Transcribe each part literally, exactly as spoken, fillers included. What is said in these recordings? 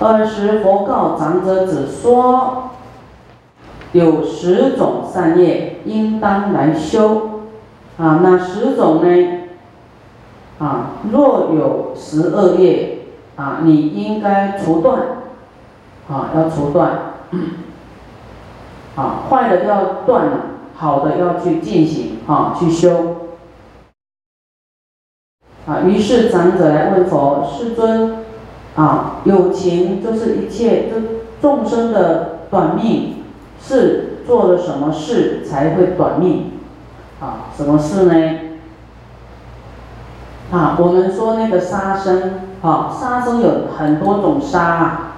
尔时佛告长者子说：有十种善业，应当来修。啊，那十种呢？啊，若有十恶业，啊，你应该除断。啊，要除断。啊，坏的要断，好的要去进行，啊，去修。 啊，于是长者来问佛：“世尊，啊，有情就是一切这众生的短命，是做了什么事才会短命？啊，什么事呢？啊，我们说那个杀生，啊，杀生有很多种杀啊，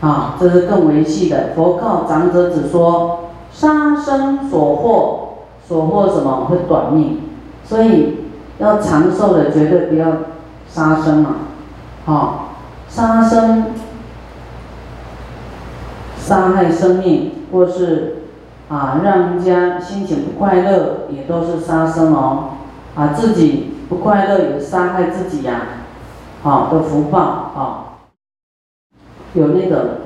啊，这是更维系的。佛告长者子说：杀生所获，所获什么会短命？所以。” 要长寿的，绝对不要杀生嘛！好、哦，杀生杀害生命，或是啊让人家心情不快乐，也都是杀生哦。啊，自己不快乐也杀害自己呀、啊！好、哦、的福报啊、哦，有那个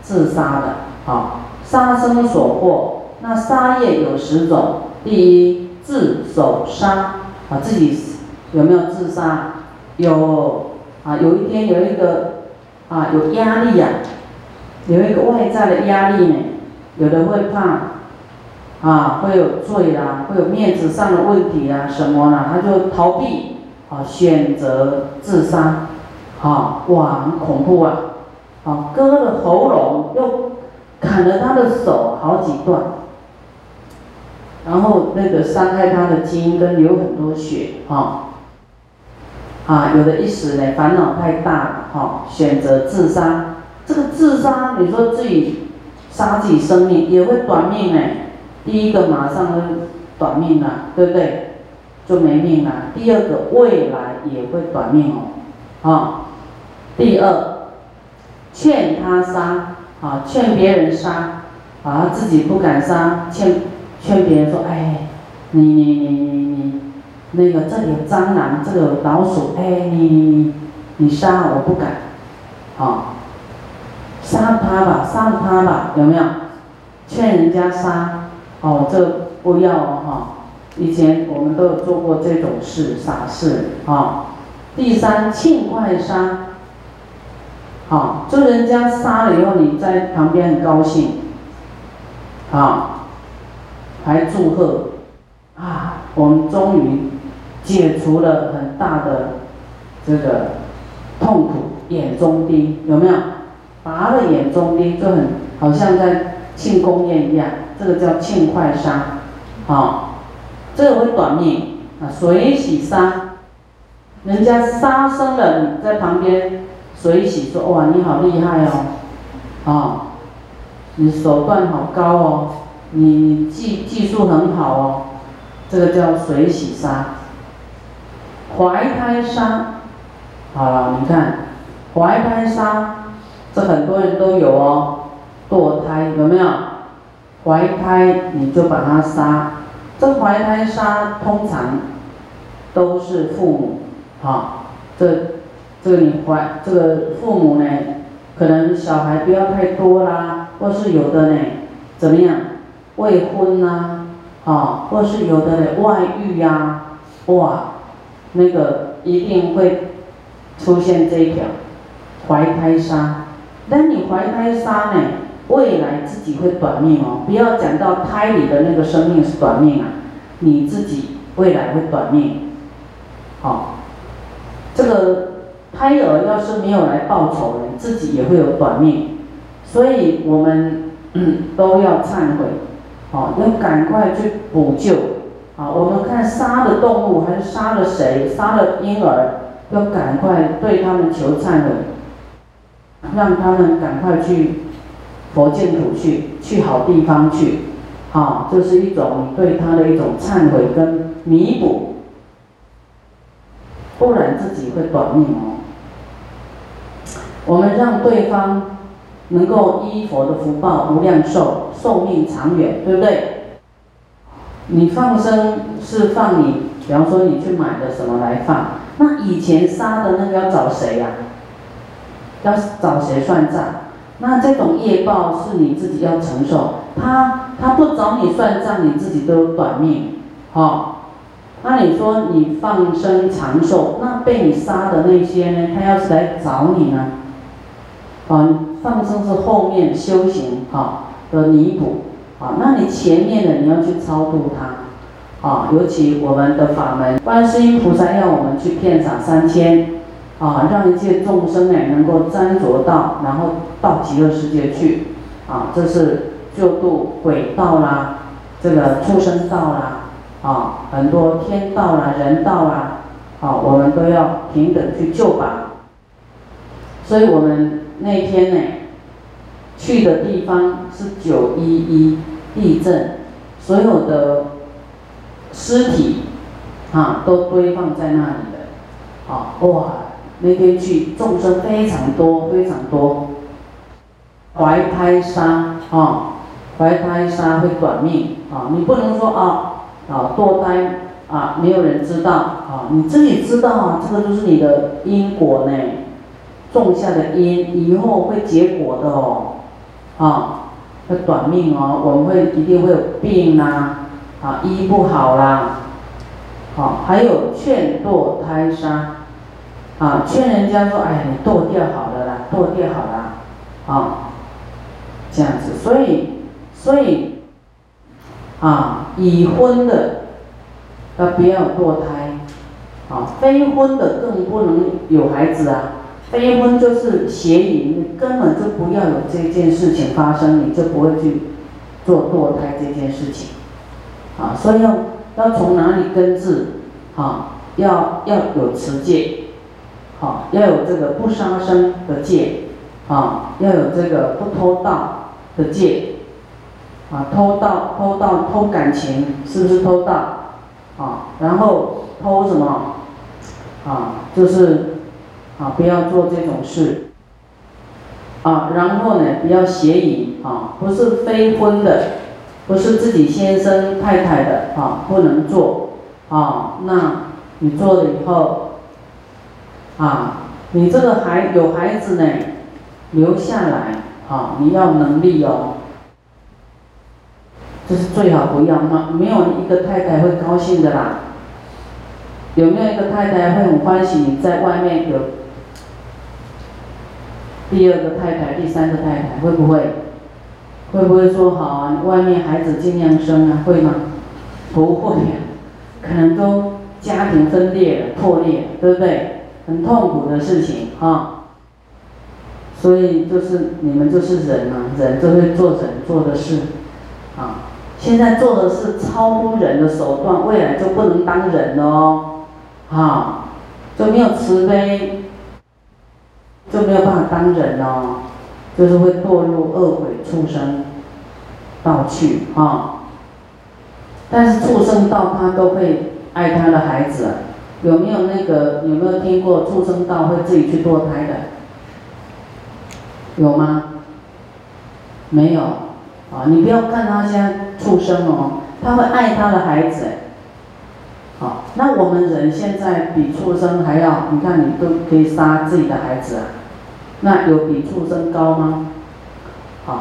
自杀的啊、哦，杀生所获。那杀业有十种，第一自首杀。 啊，自己有没有自杀？有啊，有一天有一个啊，有压力呀、啊，有一个外在的压力呢，有的会怕啊，会有罪啦、啊，会有面子上的问题啊，什么啦、啊，他就逃避啊，选择自杀，啊，哇，很恐怖啊，啊，割了喉咙，又砍了他的手好几段。 然后那个伤害他的筋跟流很多血哈、哦，啊，有的一时呢烦恼太大了哈、哦，选择自杀。这个自杀，你说自己杀自己生命也会短命呢。第一个马上会短命了，对不对？就没命了。第二个未来也会短命哦，啊、哦。第二，劝他杀啊，劝别人杀啊，自己不敢杀，劝。 劝别人说：“哎，你你你你你，那个这里有蟑螂，这里有老鼠，哎，你你你杀我不敢，好、哦，杀他吧，杀他吧，有没有？劝人家杀，哦，这不要哦，哈、哦。以前我们都有做过这种事，傻事啊、哦。第三，轻快杀，好、哦，就人家杀了以后，你在旁边很高兴，好、哦。” 还祝贺啊！我们终于解除了很大的这个痛苦，眼中钉有没有？拔了眼中钉就很好像在庆功宴一样，这个叫庆快杀，好、哦，这个会短命啊。随喜杀，人家杀生了，你在旁边随喜说：“哇，你好厉害哦，哦，你手段好高哦。” 你技技术很好哦，这个叫随喜杀。怀胎杀，好了，你看，怀胎杀，这很多人都有哦，堕胎有没有？怀胎你就把它杀，这怀胎杀通常都是父母，好、哦，这这个你怀这个父母呢，可能小孩不要太多啦，或是有的呢，怎么样？ 未婚呐、啊，啊，或是有的外遇呀、啊，哇，那个一定会出现这一条怀胎杀。但你怀胎杀呢，未来自己会短命哦。不要讲到胎里的那个生命是短命啊，你自己未来会短命。好、啊，这个胎儿要是没有来报仇，你自己也会有短命。所以我们、嗯、都要忏悔。 哦，要赶快去补救啊！我们看杀了动物还是杀了谁？杀了婴儿，要赶快对他们求忏悔，让他们赶快去佛净土去，去好地方去。啊，这是一种你对他的一种忏悔跟弥补，不然自己会短命哦。我们让对方。 能够依佛的福报无量寿，寿命长远，对不对？你放生是放你，比方说你去买的什么来放？那以前杀的那个要找谁呀、啊？要找谁算账？那这种业报是你自己要承受。他他不找你算账，你自己都短命，好、哦。那你说你放生长寿，那被你杀的那些呢？他要是来找你呢？哦，放生是后面修行好、哦、的弥补。 好，那你前面的你要去超度它，啊，尤其我们的法门，观世音菩萨要我们去遍洒三千，啊，让一切众生呢能够沾着到，然后到极乐世界去，啊，这是救度鬼道啦，这个畜生道啦，啊，很多天道啦、人道啦，啊，我们都要平等去救拔。所以我们那天呢，去的地方是九一一。 地震，所有的尸体啊都堆放在那里的，啊哇！那天去众生非常多，非常多。怀胎杀啊，怀胎杀会短命啊！你不能说啊啊堕胎啊，没有人知道啊，你自己知道啊，这个就是你的因果呢，种下的因以后会结果的哦，啊。 会短命哦，我们会一定会有病啦、啊，啊，医不好啦，好、啊，还有劝堕胎杀，啊，劝人家说，哎，你堕掉好了啦，堕掉好了，啊，这样子，所以，所以，啊，已婚的，要不要堕胎？啊，非婚的更不能有孩子啊。 非婚就是邪淫，你根本就不要有这件事情发生，你就不会去做堕胎这件事情，啊，所以要要从哪里根治？啊，要要有持戒，啊，要有这个不杀生的戒，啊，要有这个不偷盗的戒，啊，偷盗偷盗偷感情是不是偷盗？啊，然后偷什么？啊，就是。 啊，不要做这种事。啊，然后呢，不要邪淫啊，不是非婚的，不是自己先生太太的啊，不能做啊。那你做了以后，啊，你这个孩有孩子呢，留下来啊，你要能力哦，就是最好不要嘛，没有一个太太会高兴的啦。有没有一个太太会很欢喜你在外面有？ 第二个太太，第三个太太会不会，会不会说好啊？外面孩子尽量生啊，会吗？不会呀、啊，可能都家庭分裂了、破裂了，对不对？很痛苦的事情啊。所以就是你们就是人嘛、啊，人就会做人做的事，啊，现在做的是超乎人的手段，未来就不能当人了哦，啊，就没有慈悲。 就没有办法当人哦，就是会堕入恶鬼畜生道去啊、哦。但是畜生道他都会爱他的孩子、啊，有没有那个有没有听过畜生道会自己去堕胎的？有吗？没有啊！你不要看他现在畜生哦，他会爱他的孩子。好、哦，那我们人现在比畜生还要，你看你都可以杀自己的孩子啊。 那有比畜生高吗？好、哦，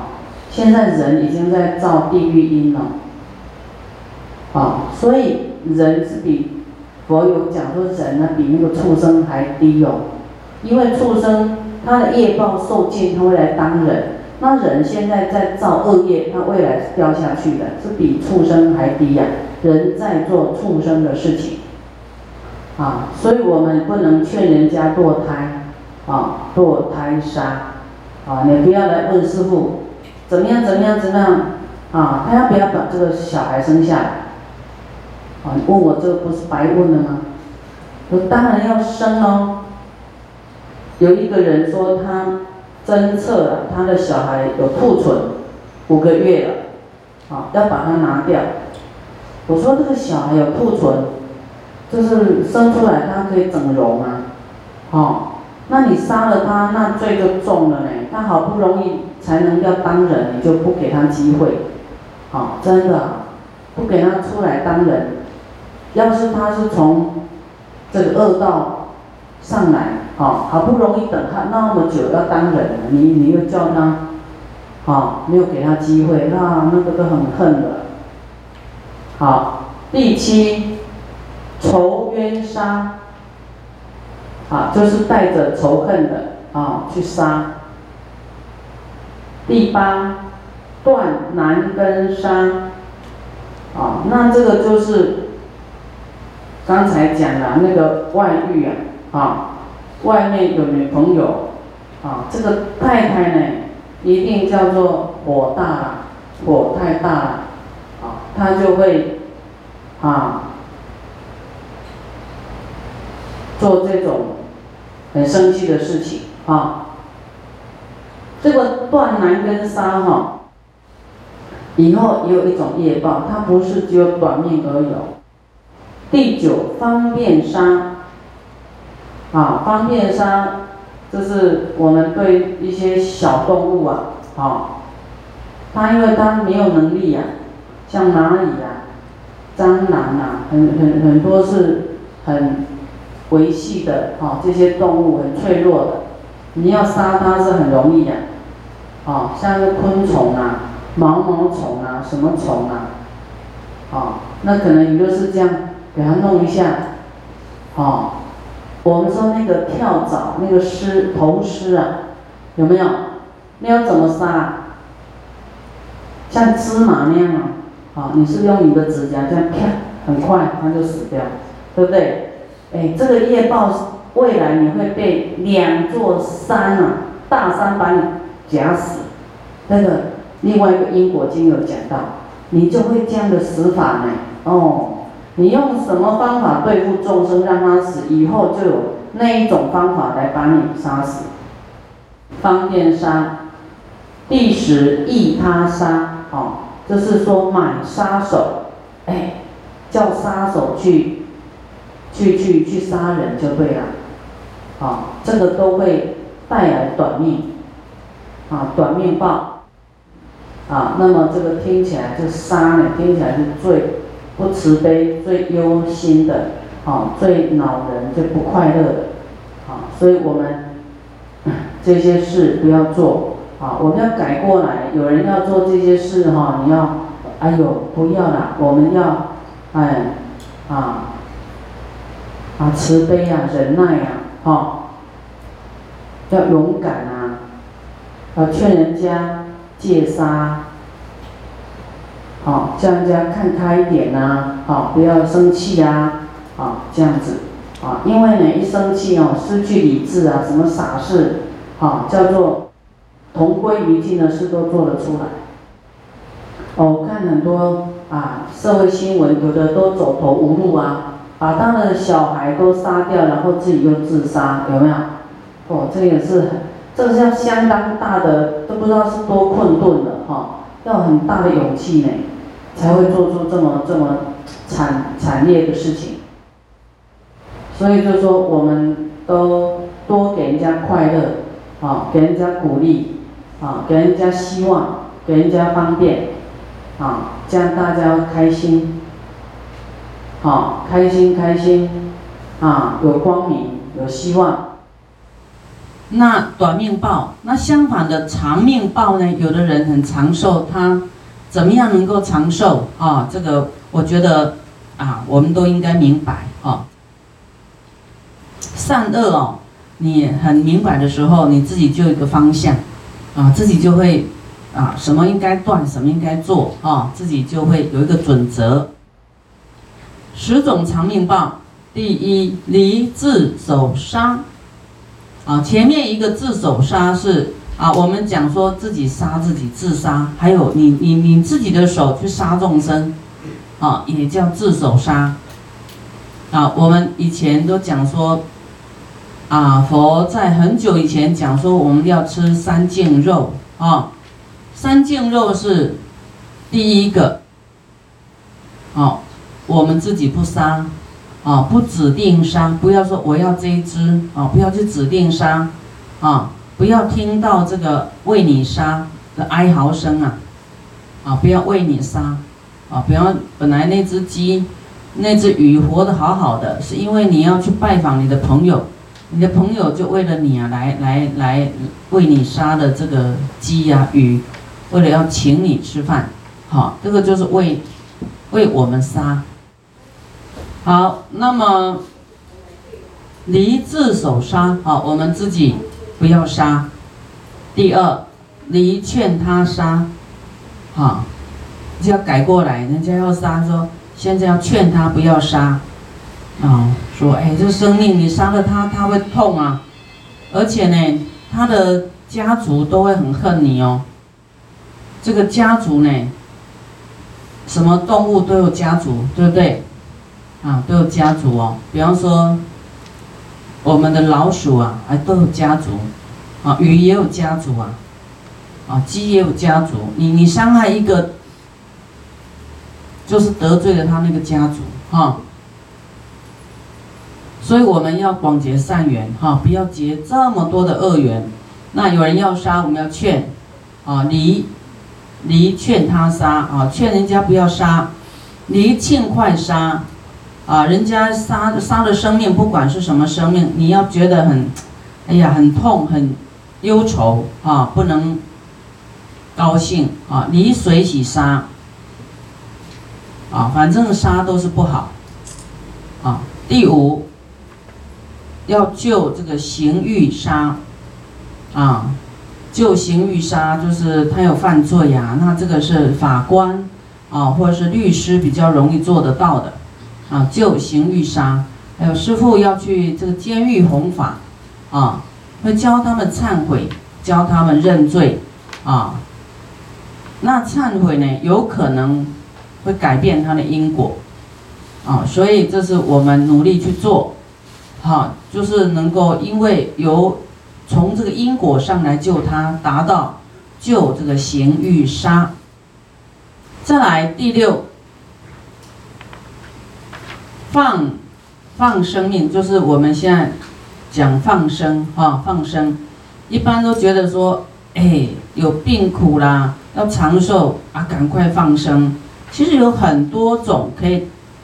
现在人已经在造地狱因了，啊、哦，所以人是比佛有讲说人呢比那个畜生还低哦，因为畜生他的业报受尽，他会来当人，那人现在在造恶业，他未来是掉下去的，是比畜生还低呀、啊，人在做畜生的事情，啊、哦，所以我们不能劝人家堕胎。 啊，堕胎杀，啊，你不要来问师父，怎么样，怎么样，怎么样，啊，他要不要把这个小孩生下来？啊，你问我这个不是白问了吗？我当然要生哦。有一个人说他侦测了他的小孩有兔唇，五个月了，啊，要把它拿掉。我说这个小孩有兔唇，就是生出来他可以整容啊，哦。 那你杀了他，那罪就重了呢。他好不容易才能要当人，你就不给他机会，啊、哦，真的，不给他出来当人。要是他是从这个恶道上来，哦，好不容易等他那么久要当人了，你你又叫他，好、哦、没有给他机会，那那个都很恨了。好，第七，仇冤杀，啊，就是带着仇恨的啊去杀。第八，断男根杀，啊，那这个就是刚才讲了那个外遇啊，啊。 外面有女朋友，啊，这个太太呢，一定叫做火大了，火太大了，啊，她就会，啊，做这种很生气的事情，啊，这个断男根杀哈，以后也有一种业报，它不是只有短命而有。第九，方便杀。 啊，方便杀，这是我们对一些小动物啊，啊，它因为它没有能力呀、啊，像蚂蚁啊、蟑螂啊，很很很多是很维系的，啊，这些动物很脆弱的，你要杀它是很容易呀、啊，啊，像个昆虫啊、毛毛虫啊、什么虫啊，啊，那可能你就是这样给它弄一下，啊。 我们说那个跳蚤，那个虱头虱啊，有没有？那要怎么杀、啊？像芝麻那样啊，啊，你是用你的指甲这样啪，很快它就死掉，对不对？哎，这个业报未来你会被两座山啊，大山把你夹死。那个另外一个因果经有讲到，你就会这样的死法呢，哦。 你用什么方法对付众生，让他死，以后就有那一种方法来把你杀死，方便杀。第十，易他杀，哦，就是说买杀手，哎，叫杀手去，去去去杀人就对了，哦，这个都会带来短命，啊，短命报，啊，那么这个听起来就杀呢，听起来是罪。 不慈悲、最忧心的，啊，最恼人、最不快乐的，啊，所以我们这些事不要做，啊，我们要改过来。有人要做这些事，哈、啊，你要，哎呦，不要啦，我们要，哎，啊，啊，慈悲啊，忍耐啊，哈、啊，要勇敢啊，要劝人家戒杀。 好、哦，叫人家看开一点呐、啊，好、哦，不要生气啊，好、哦，这样子，啊、哦，因为呢，一生气哦，失去理智啊，什么傻事，好、哦，叫做同归于尽的事都做得出来。哦，我看很多啊，社会新闻有的都走投无路啊，把他的小孩都杀掉，然后自己又自杀，有没有？哦，这也是，这个是相当大的，都不知道是多困顿的哈。哦 要很大的勇气呢，才会做出这么这么惨惨烈的事情。所以就说，我们都多给人家快乐，啊，给人家鼓励，啊，给人家希望，给人家方便，啊，这样大家开心，啊，开心开心，啊，有光明，有希望。 那短命报，那相反的长命报呢？有的人很长寿，他怎么样能够长寿啊？这个我觉得啊，我们都应该明白啊。善恶哦，你很明白的时候，你自己就有一个方向啊，自己就会啊，什么应该断，什么应该做啊，自己就会有一个准则。十种长命报，第一离智守杀。 啊，前面一个自首杀是啊，我们讲说自己杀自己自杀，还有你你你自己的手去杀众生，啊，也叫自首杀。啊，我们以前都讲说，啊，佛在很久以前讲说我们要吃三净肉啊，三净肉是第一个，哦、啊，我们自己不杀。 啊，不指定杀，不要说我要这一只啊，不要去指定杀，啊，不要听到这个为你杀的哀嚎声啊，啊，不要为你杀，啊，不要本来那只鸡、那只鱼活得好好的，是因为你要去拜访你的朋友，你的朋友就为了你啊，来来来为你杀的这个鸡啊鱼，为了要请你吃饭，好，这个就是为为我们杀。好，那么离自手杀，好，我们自己不要杀。第二，离劝他杀，好，就要改过来，人家要杀说，现在要劝他不要杀。哦，说哎，这生命你杀了他，他会痛啊，而且呢，他的家族都会很恨你哦。这个家族呢，什么动物都有家族，对不对？啊，都有家族哦。比方说，我们的老鼠啊，哎，都有家族，啊，鱼也有家族啊，啊，鸡也有家族。你你伤害一个，就是得罪了他那个家族，哈、啊。所以我们要广结善缘，哈，不要结这么多的恶缘。那有人要杀，我们要劝，啊，离离劝他杀啊，劝人家不要杀，离尽快杀，啊，人家杀杀了生命，不管是什么生命，你要觉得很，哎呀，很痛，很忧愁啊，不能高兴啊，离随喜杀，啊，反正杀都是不好，啊，第五。要救这个刑狱杀，啊，救刑狱杀就是他有犯罪呀、啊，那这个是法官啊或者是律师比较容易做得到的，啊，救刑狱杀，还有师父要去这个监狱弘法，啊，会教他们忏悔，教他们认罪，啊，那忏悔呢有可能会改变他的因果，啊，所以这是我们努力去做。好，就是能够因为由从这个因果上来救他，达到救这个刑狱杀。再来第六，放放生命，就是我们现在讲放生啊，放生，一般都觉得说，哎，有病苦啦，要长寿啊，赶快放生。其实有很多种可以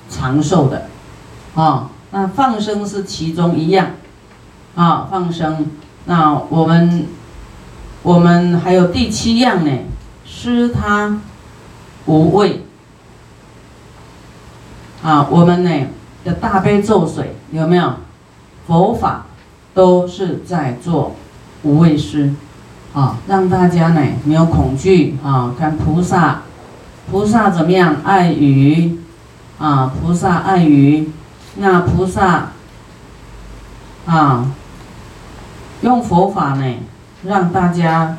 长寿的，啊。那放生是其中一样，啊，放生。那我们，我们还有第七样呢，施他无畏。啊，我们呢的大悲咒水有没有？佛法都是在做无畏施，啊，让大家呢没有恐惧啊。看菩萨，菩萨怎么样？爱语，啊，菩萨爱语。那菩萨啊，用佛法呢，让大家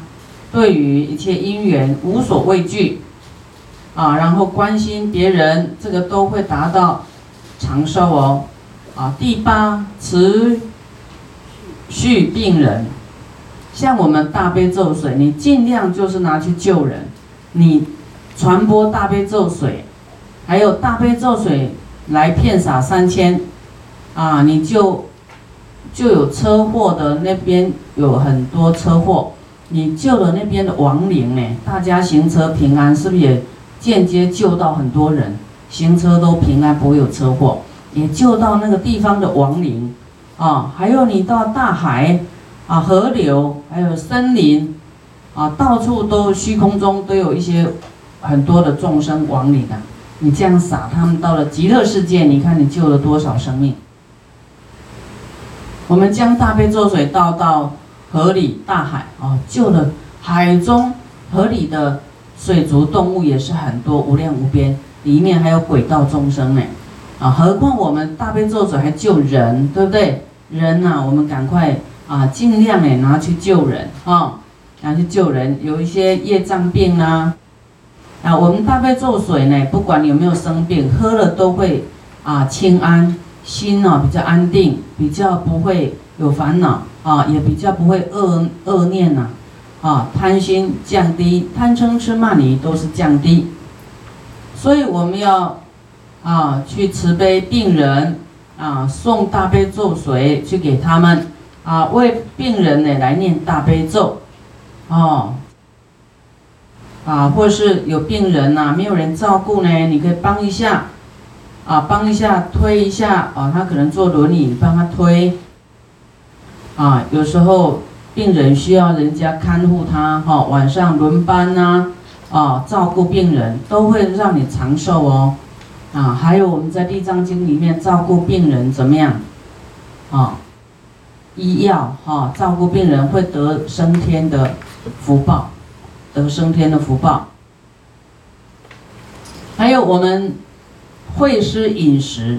对于一切因缘无所畏惧，啊，然后关心别人，这个都会达到长寿哦。啊，第八，持续病人，像我们大悲咒水，你尽量就是拿去救人，你传播大悲咒水，还有大悲咒水。来骗撒三千，啊，你就就有车祸的那边有很多车祸，你救了那边的亡灵呢，大家行车平安，是不是也间接救到很多人？行车都平安，不会有车祸，也救到那个地方的亡灵，啊，还有你到大海、啊河流，还有森林，啊，到处都虚空中都有一些很多的众生亡灵啊。你这样撒他们到了极乐世界，你看你救了多少生命？我们将大悲咒水倒到河里、大海啊、哦，救了海中、河里的水族动物也是很多，无量无边，里面还有鬼道众生呢，啊，何况我们大悲咒水还救人，对不对？人呐、啊，我们赶快啊，尽量哎拿去救人啊、哦，拿去救人，有一些业障病啊。啊，我们大悲咒水呢，不管有没有生病，喝了都会啊清安，心啊比较安定，比较不会有烦恼啊，也比较不会恶恶念呐、啊，啊贪心降低，贪嗔痴慢疑都是降低，所以我们要啊去慈悲病人啊，送大悲咒水去给他们啊，为病人呢来念大悲咒，哦。啊，或是有病人呐、啊，没有人照顾呢，你可以帮一下，啊，帮一下推一下，啊，他可能坐轮椅，你帮他推，啊，有时候病人需要人家看护他，哈、哦，晚上轮班呐、啊，啊，照顾病人都会让你长寿哦，啊，还有我们在《地藏经》里面照顾病人怎么样，啊，医药哈、啊，照顾病人会得升天的福报，得升天的福报。还有我们会施饮食。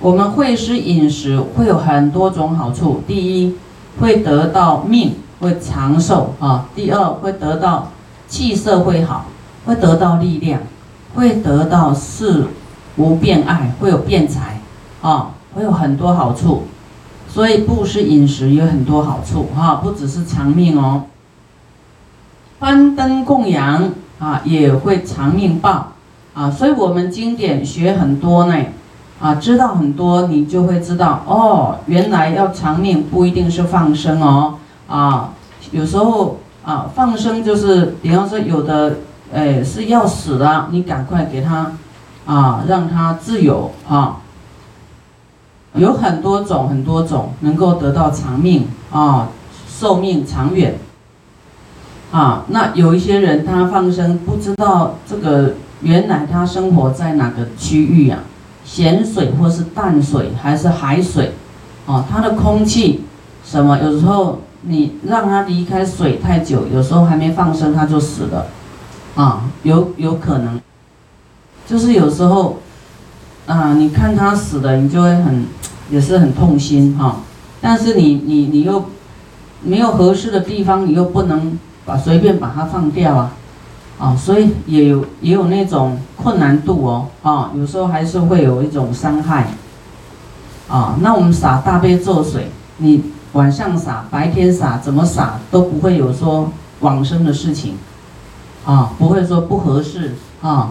我们会施饮食会有很多种好处，第一会得到命，会长寿啊；第二会得到气色会好，会得到力量，会得到事无变碍，会有辩才啊，会有很多好处。所以布施饮食有很多好处啊，不只是长命哦。翻灯供养啊也会长命报啊，所以我们经典学很多呢。啊，知道很多，你就会知道哦。原来要长命不一定是放生哦，啊，有时候啊，放生就是，比方说有的，哎，是要死了，你赶快给他，啊，让他自由啊。有很多种，很多种能够得到长命啊，寿命长远。啊，那有一些人他放生不知道这个原来他生活在哪个区域啊。咸水或是淡水还是海水，哦，它的空气什么？有时候你让它离开水太久，有时候还没放生它就死了，啊，有有可能，就是有时候，啊，你看它死了，你就会很也是很痛心哈、啊。但是你你你又没有合适的地方，你又不能把随便把它放掉啊。啊、哦，所以也有也有那种困难度哦，啊、哦，有时候还是会有一种伤害，啊、哦，那我们洒大悲咒水，你晚上洒，白天洒，怎么洒都不会有说往生的事情，啊、哦，不会说不合适，啊、哦，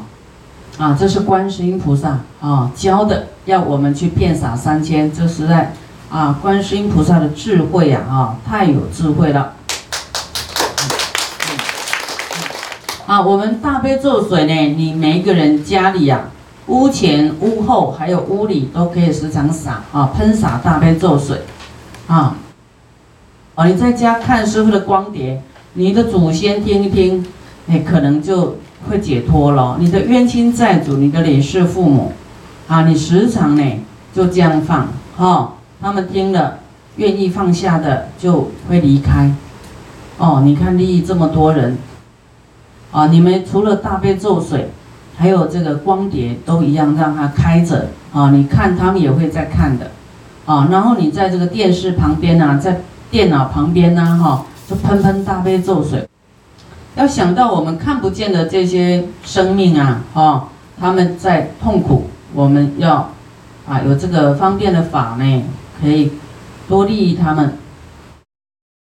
啊，这是观世音菩萨啊、哦、教的，要我们去遍洒三千，这实在啊，观世音菩萨的智慧呀、啊，啊、哦，太有智慧了。啊，我们大悲咒水呢，你每一个人家里啊，屋前、屋后还有屋里都可以时常洒啊，喷洒大悲咒水，啊，哦、啊，你在家看师父的光碟，你的祖先听一听，哎，可能就会解脱了。你的冤亲债主、你的累世父母，啊，你时常呢就这样放，哈、哦，他们听了愿意放下的就会离开，哦，你看利益这么多人。啊，你们除了大悲咒水，还有这个光碟都一样，让它开着啊。你看他们也会在看的，啊，然后你在这个电视旁边啊，在电脑旁边呐、啊，哈、啊，就喷喷大悲咒水。要想到我们看不见的这些生命啊，哈、啊，他们在痛苦，我们要啊有这个方便的法呢，可以多利益他们